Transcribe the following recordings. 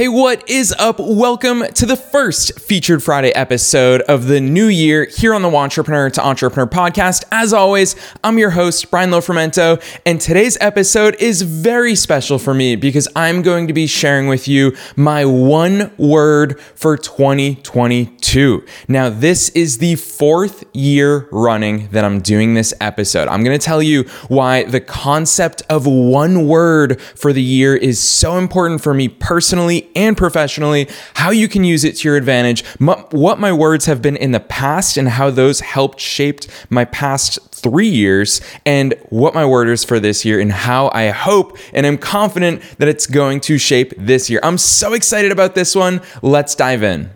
Hey, what is up? Welcome to the first Featured Friday episode of the new year here on the Wantrepreneur to Entrepreneur podcast. As always, I'm your host, Brian LoFermento, and today's episode is very special for me because I'm going to be sharing with you my one word for 2022. Now, this is the fourth year running that I'm doing this episode. I'm going to tell you why the concept of one word for the year is so important for me personally and professionally, how you can use it to your advantage, what my words have been in the past and how those helped shape my past 3 years, and what my word is for this year and how I hope and am confident that it's going to shape this year. I'm so excited about this one. Let's dive in.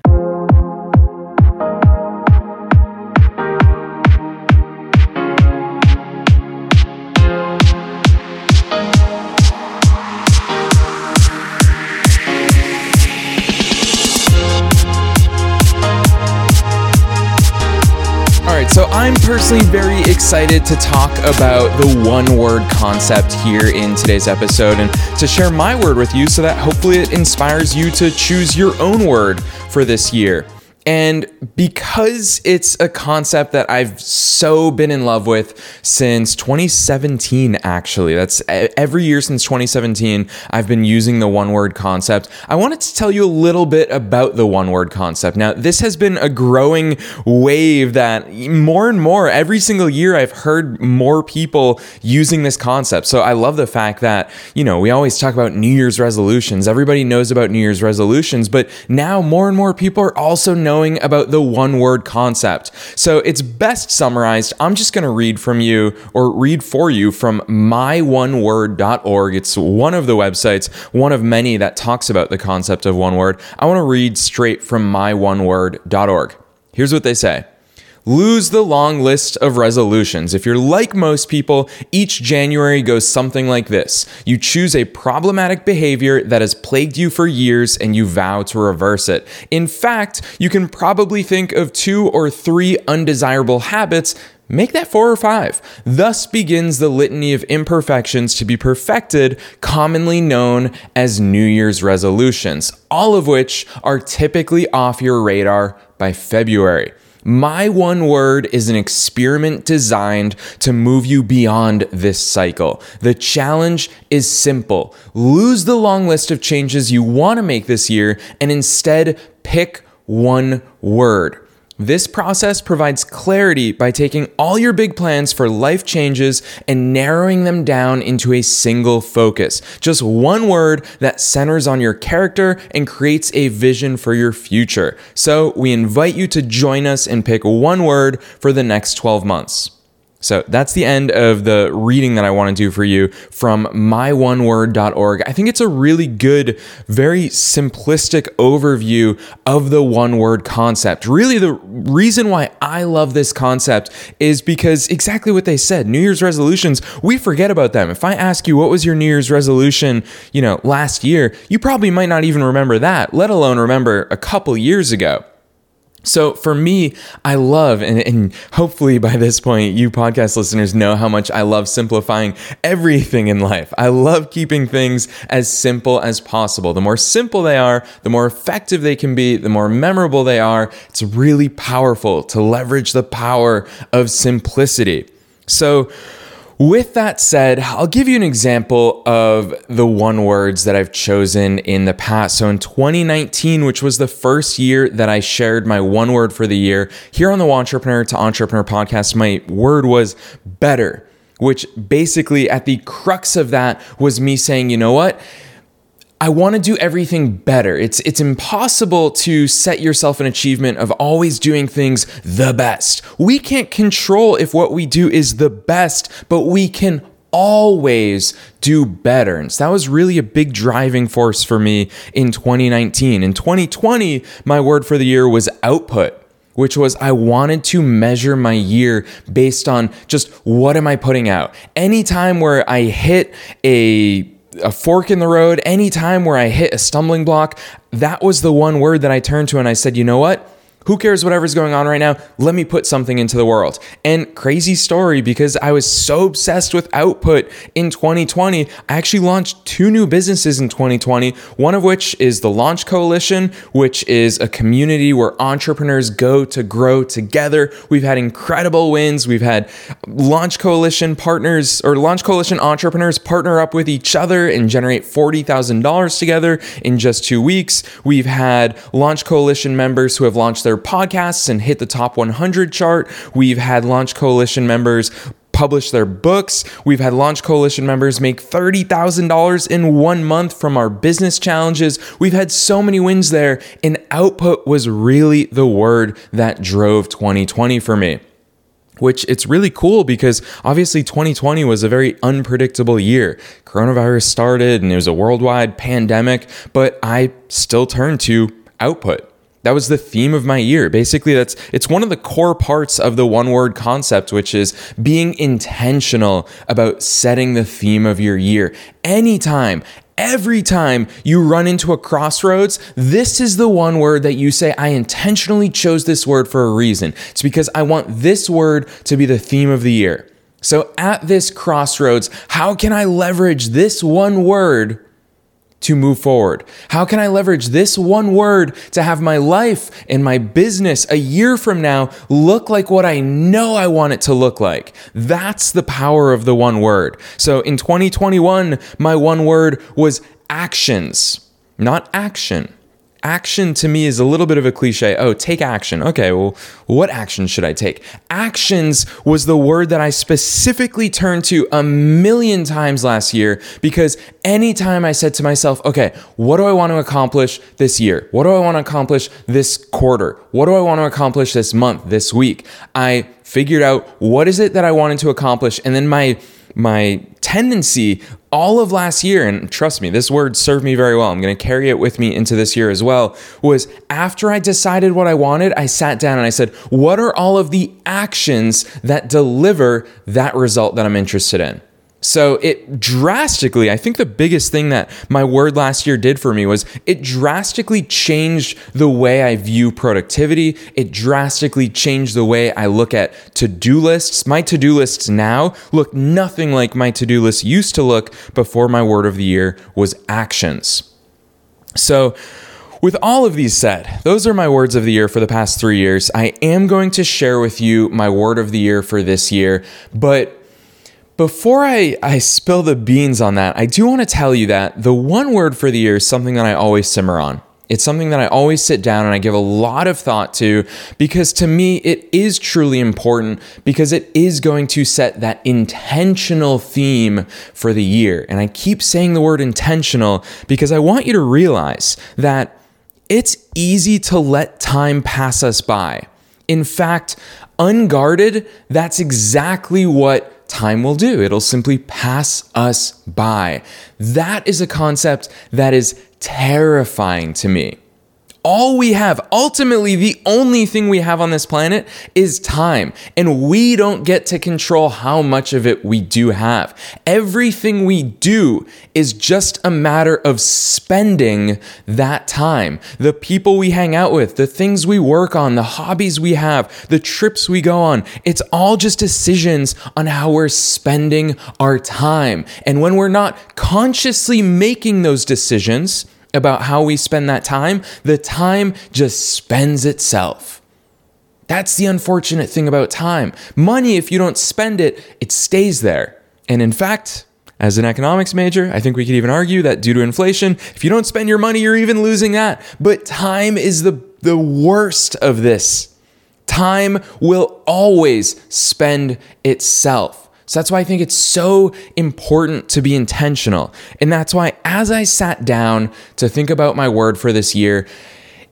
So I'm personally very excited to talk about the one word concept here in today's episode and to share my word with you so that hopefully it inspires you to choose your own word for this year. And because it's a concept that I've so been in love with since 2017, actually, that's every year since 2017, I've been using the one word concept. I wanted to tell you a little bit about the one word concept. Now, this has been a growing wave that more and more every single year I've heard more people using this concept. So I love the fact that, you know, we always talk about New Year's resolutions. Everybody knows about New Year's resolutions, but now more and more people are also knowing about the one word concept. So it's best summarized. I'm just going to read for you from myoneword.org. It's one of the websites, one of many that talks about the concept of one word. I want to read straight from myoneword.org. Here's what they say. Lose the long list of resolutions. If you're like most people, each January goes something like this. You choose a problematic behavior that has plagued you for years and you vow to reverse it. In fact, you can probably think of 2 or 3 undesirable habits. Make that 4 or 5. Thus begins the litany of imperfections to be perfected, commonly known as New Year's resolutions, all of which are typically off your radar by February. My one word is an experiment designed to move you beyond this cycle. The challenge is simple. Lose the long list of changes you want to make this year and instead pick one word. This process provides clarity by taking all your big plans for life changes and narrowing them down into a single focus. Just one word that centers on your character and creates a vision for your future. So we invite you to join us and pick one word for the next 12 months. So that's the end of the reading that I want to do for you from myoneword.org. I think it's a really good, very simplistic overview of the one word concept. Really, the reason why I love this concept is because exactly what they said, New Year's resolutions, we forget about them. If I ask you, what was your New Year's resolution, last year, you probably might not even remember that, let alone remember a couple years ago. So for me, I love, and hopefully by this point, you podcast listeners know how much I love simplifying everything in life. I love keeping things as simple as possible. The more simple they are, the more effective they can be, the more memorable they are. It's really powerful to leverage the power of simplicity. So with that said, I'll give you an example of the one words that I've chosen in the past. So in 2019, which was the first year that I shared my one word for the year, here on the Wantrepreneur to Entrepreneur podcast, my word was better, which basically at the crux of that was me saying, you know what? I want to do everything better. It's impossible to set yourself an achievement of always doing things the best. We can't control if what we do is the best, but we can always do better. And so that was really a big driving force for me in 2019. In 2020, my word for the year was output, which was I wanted to measure my year based on just what am I putting out. Any time where I hit a fork in the road, any time where I hit a stumbling block, that was the one word that I turned to and I said, you know what? Who cares whatever's going on right now? Let me put something into the world. And crazy story, because I was so obsessed with output in 2020, I actually launched 2 new businesses in 2020, one of which is the Launch Coalition, which is a community where entrepreneurs go to grow together. We've had incredible wins. We've had Launch Coalition partners or Launch Coalition entrepreneurs partner up with each other and generate $40,000 together in just 2 weeks. We've had Launch Coalition members who have launched their podcasts and hit the top 100 chart. We've had Launch Coalition members publish their books. We've had Launch Coalition members make $30,000 in 1 month from our business challenges. We've had so many wins there, and output was really the word that drove 2020 for me. Which it's really cool because obviously 2020 was a very unpredictable year. Coronavirus started and it was a worldwide pandemic, but I still turned to output. That was the theme of my year. Basically, it's one of the core parts of the one-word concept, which is being intentional about setting the theme of your year. Anytime, every time you run into a crossroads, this is the one word that you say, I intentionally chose this word for a reason. It's because I want this word to be the theme of the year. So at this crossroads, how can I leverage this one word to move forward? How can I leverage this one word to have my life and my business a year from now look like what I know I want it to look like? That's the power of the one word. So in 2021, my one word was actions, not action. Action to me is a little bit of a cliche. Oh, take action. Okay, well, what action should I take? Actions was the word that I specifically turned to 1,000,000 times last year, because anytime I said to myself, okay, what do I want to accomplish this year? What do I want to accomplish this quarter? What do I want to accomplish this month, this week? I figured out what is it that I wanted to accomplish, and then my tendency all of last year, and trust me, this word served me very well. I'm going to carry it with me into this year as well, was after I decided what I wanted, I sat down and I said, what are all of the actions that deliver that result that I'm interested in? So it drastically, I think the biggest thing that my word last year did for me was it drastically changed the way I view productivity. It drastically changed the way I look at to-do lists. My to-do lists now look nothing like my to-do list used to look before my word of the year was actions. So with all of these said, those are my words of the year for the past 3 years. I am going to share with you my word of the year for this year, but before I spill the beans on that, I do want to tell you that the one word for the year is something that I always simmer on. It's something that I always sit down and I give a lot of thought to, because to me, it is truly important, because it is going to set that intentional theme for the year. And I keep saying the word intentional because I want you to realize that it's easy to let time pass us by. In fact, unguarded, that's exactly what time will do. It'll simply pass us by. That is a concept that is terrifying to me. All we have, ultimately the only thing we have on this planet is time, and we don't get to control how much of it we do have. Everything we do is just a matter of spending that time. The people we hang out with, the things we work on, the hobbies we have, the trips we go on, it's all just decisions on how we're spending our time. And when we're not consciously making those decisions about how we spend that time, the time just spends itself. That's the unfortunate thing about time. Money, if you don't spend it, it stays there. And in fact, as an economics major, I think we could even argue that due to inflation, if you don't spend your money, you're even losing that. But time is the worst of this. Time will always spend itself. So that's why I think it's so important to be intentional. And that's why as I sat down to think about my word for this year,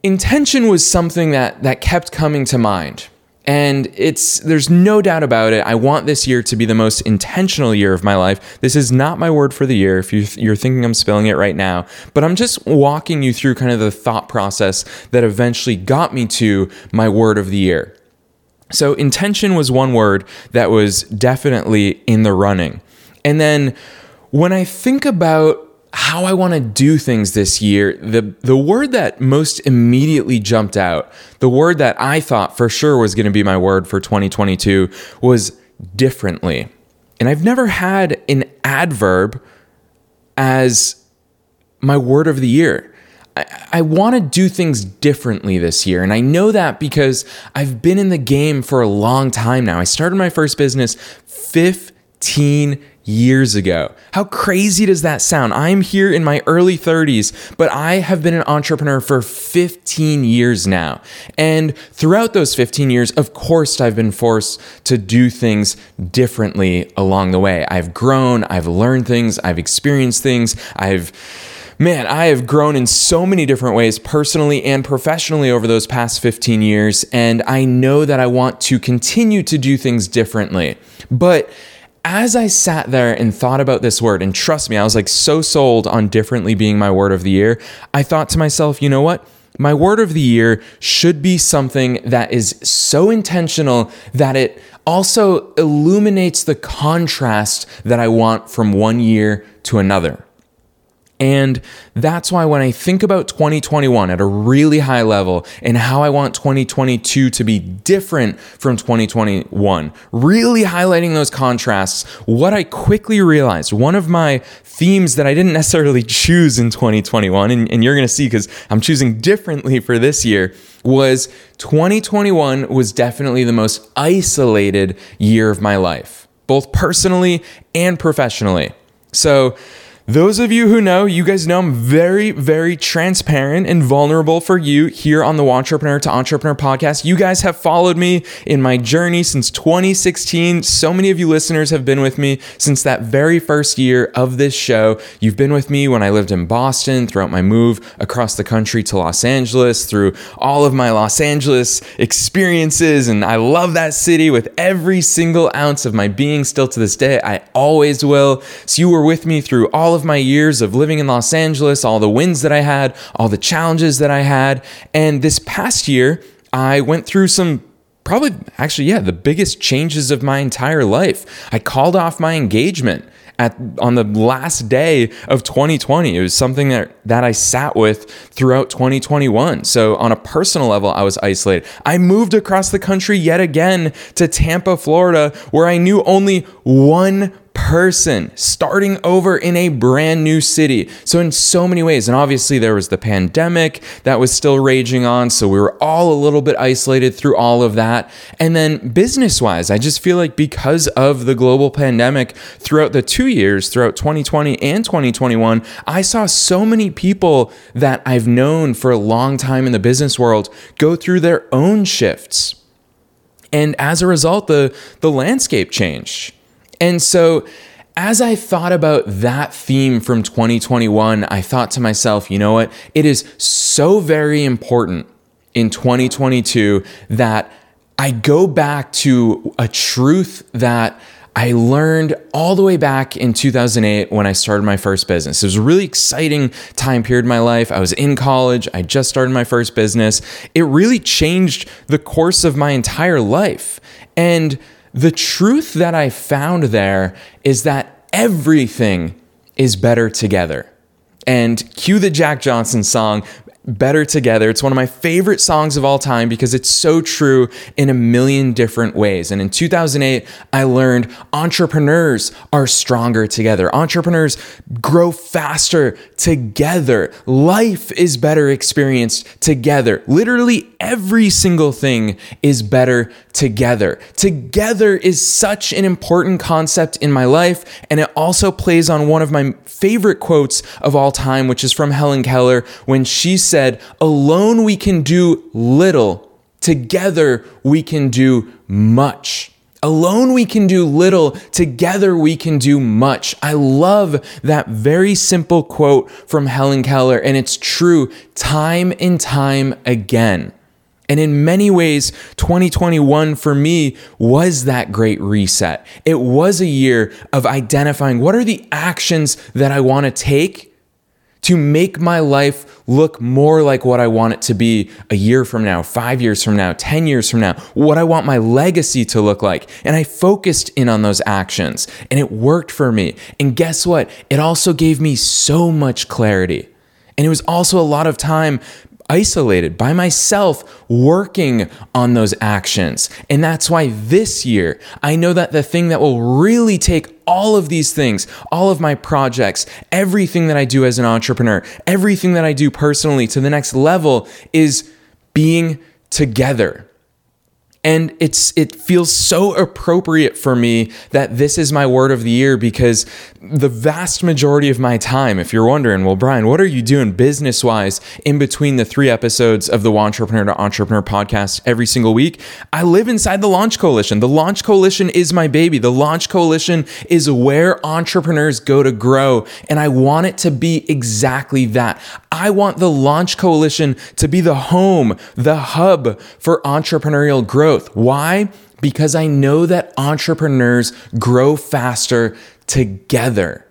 intention was something that kept coming to mind. And there's no doubt about it. I want this year to be the most intentional year of my life. This is not my word for the year, if you're thinking I'm spilling it right now, but I'm just walking you through kind of the thought process that eventually got me to my word of the year. So intention was one word that was definitely in the running. And then when I think about how I want to do things this year, the word that most immediately jumped out, the word that I thought for sure was going to be my word for 2022 was differently. And I've never had an adverb as my word of the year. I want to do things differently this year. And I know that because I've been in the game for a long time now. I started my first business 15 years ago. How crazy does that sound? I'm here in my early 30s, but I have been an entrepreneur for 15 years now. And throughout those 15 years, of course, I've been forced to do things differently along the way. I've grown, I've learned things, I've experienced things, Man, I have grown in so many different ways personally and professionally over those past 15 years, and I know that I want to continue to do things differently. But as I sat there and thought about this word, and trust me, I was like so sold on differently being my word of the year, I thought to myself, you know what? My word of the year should be something that is so intentional that it also illuminates the contrast that I want from one year to another. And that's why when I think about 2021 at a really high level and how I want 2022 to be different from 2021, really highlighting those contrasts, what I quickly realized, one of my themes that I didn't necessarily choose in 2021, and you're going to see because I'm choosing differently for this year, was 2021 was definitely the most isolated year of my life, both personally and professionally. So those of you who know, you guys know I'm very, very transparent and vulnerable for you here on the Wantrepreneur to Entrepreneur podcast. You guys have followed me in my journey since 2016. So many of you listeners have been with me since that very first year of this show. You've been with me when I lived in Boston, throughout my move across the country to Los Angeles, through all of my Los Angeles experiences. And I love that city with every single ounce of my being still to this day. I always will. So you were with me through all of my years of living in Los Angeles, all the wins that I had, all the challenges that I had. And this past year, I went through some the biggest changes of my entire life. I called off my engagement on the last day of 2020. It was something that I sat with throughout 2021. So on a personal level, I was isolated. I moved across the country yet again to Tampa, Florida, where I knew only one person, starting over in a brand new city. So in so many ways, and obviously there was the pandemic that was still raging on. So we were all a little bit isolated through all of that. And then business-wise, I just feel like because of the global pandemic throughout the 2 years, throughout 2020 and 2021, I saw so many people that I've known for a long time in the business world go through their own shifts. And as a result, the landscape changed. And so as I thought about that theme from 2021, I thought to myself, you know what? It is so very important in 2022 that I go back to a truth that I learned all the way back in 2008 when I started my first business. It was a really exciting time period in my life. I was in college. I just started my first business. It really changed the course of my entire life. And the truth that I found there is that everything is better together. And cue the Jack Johnson song, Better Together. It's one of my favorite songs of all time because it's so true in a million different ways. And in 2008, I learned entrepreneurs are stronger together. Entrepreneurs grow faster together. Life is better experienced together. Literally every single thing is better together. Together is such an important concept in my life, and it also plays on one of my favorite quotes of all time, which is from Helen Keller, when she said, "Alone we can do little, together we can do much." Alone we can do little, together we can do much. I love that very simple quote from Helen Keller, and it's true time and time again. And in many ways, 2021 for me was that great reset. It was a year of identifying what are the actions that I want to take to make my life look more like what I want it to be a year from now, 5 years from now, 10 years from now, what I want my legacy to look like. And I focused in on those actions and it worked for me. And guess what? It also gave me so much clarity. And it was also a lot of time isolated by myself working on those actions. And that's why this year, I know that the thing that will really take all of these things, all of my projects, everything that I do as an entrepreneur, everything that I do personally to the next level is being together. And it feels so appropriate for me that this is my word of the year, because the vast majority of my time, if you're wondering, well, Brian, what are you doing business-wise in between the 3 episodes of the Wantrepreneur to Entrepreneur podcast every single week? I live inside the Launch Coalition. The Launch Coalition is my baby. The Launch Coalition is where entrepreneurs go to grow, and I want it to be exactly that. I want the Launch Coalition to be the home, the hub for entrepreneurial growth. Why? Because I know that entrepreneurs grow faster together.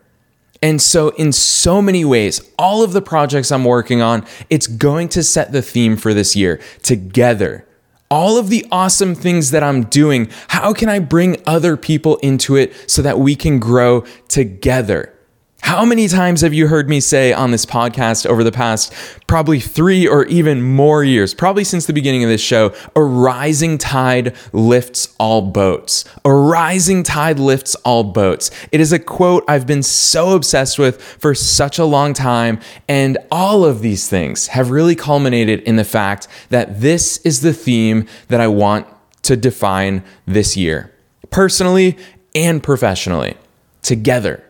And so in so many ways, all of the projects I'm working on, it's going to set the theme for this year, together. All of the awesome things that I'm doing, how can I bring other people into it so that we can grow together? How many times have you heard me say on this podcast over the past probably 3 or even more years, probably since the beginning of this show, a rising tide lifts all boats. A rising tide lifts all boats. It is a quote I've been so obsessed with for such a long time, and all of these things have really culminated in the fact that this is the theme that I want to define this year, personally and professionally, together.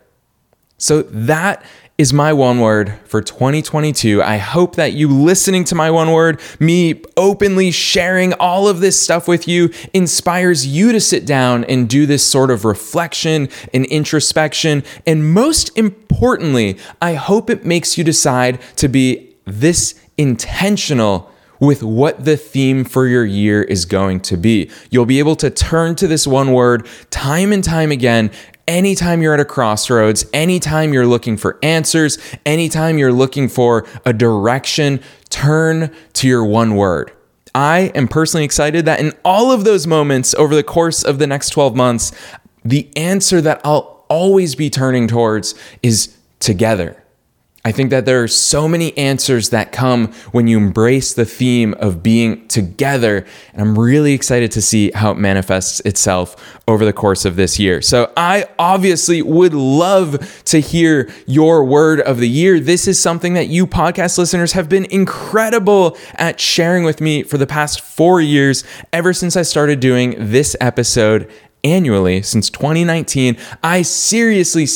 So that is my one word for 2022. I hope that you listening to my one word, me openly sharing all of this stuff with you, inspires you to sit down and do this sort of reflection and introspection. And most importantly, I hope it makes you decide to be this intentional with what the theme for your year is going to be. You'll be able to turn to this one word time and time again. Anytime you're at a crossroads, anytime you're looking for answers, anytime you're looking for a direction, turn to your one word. I am personally excited that in all of those moments over the course of the next 12 months, the answer that I'll always be turning towards is together. I think that there are so many answers that come when you embrace the theme of being together, and I'm really excited to see how it manifests itself over the course of this year. So I obviously would love to hear your word of the year. This is something that you podcast listeners have been incredible at sharing with me for the past 4 years, ever since I started doing this episode annually since 2019. I seriously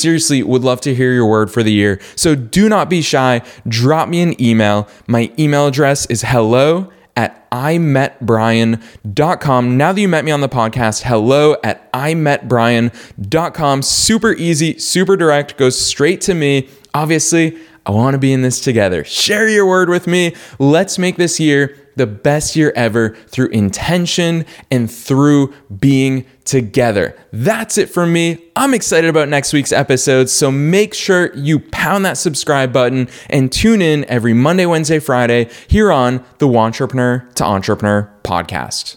would love to hear your word for the year. So do not be shy. Drop me an email. My email address is hello@imetbrian.com. Now that you met me on the podcast, hello@imetbrian.com. Super easy, super direct, goes straight to me. Obviously, I want to be in this together. Share your word with me. Let's make this year the best year ever through intention and through being together. That's it for me. I'm excited about next week's episode, so make sure you pound that subscribe button and tune in every Monday, Wednesday, Friday here on the Wantrepreneur to Entrepreneur podcast.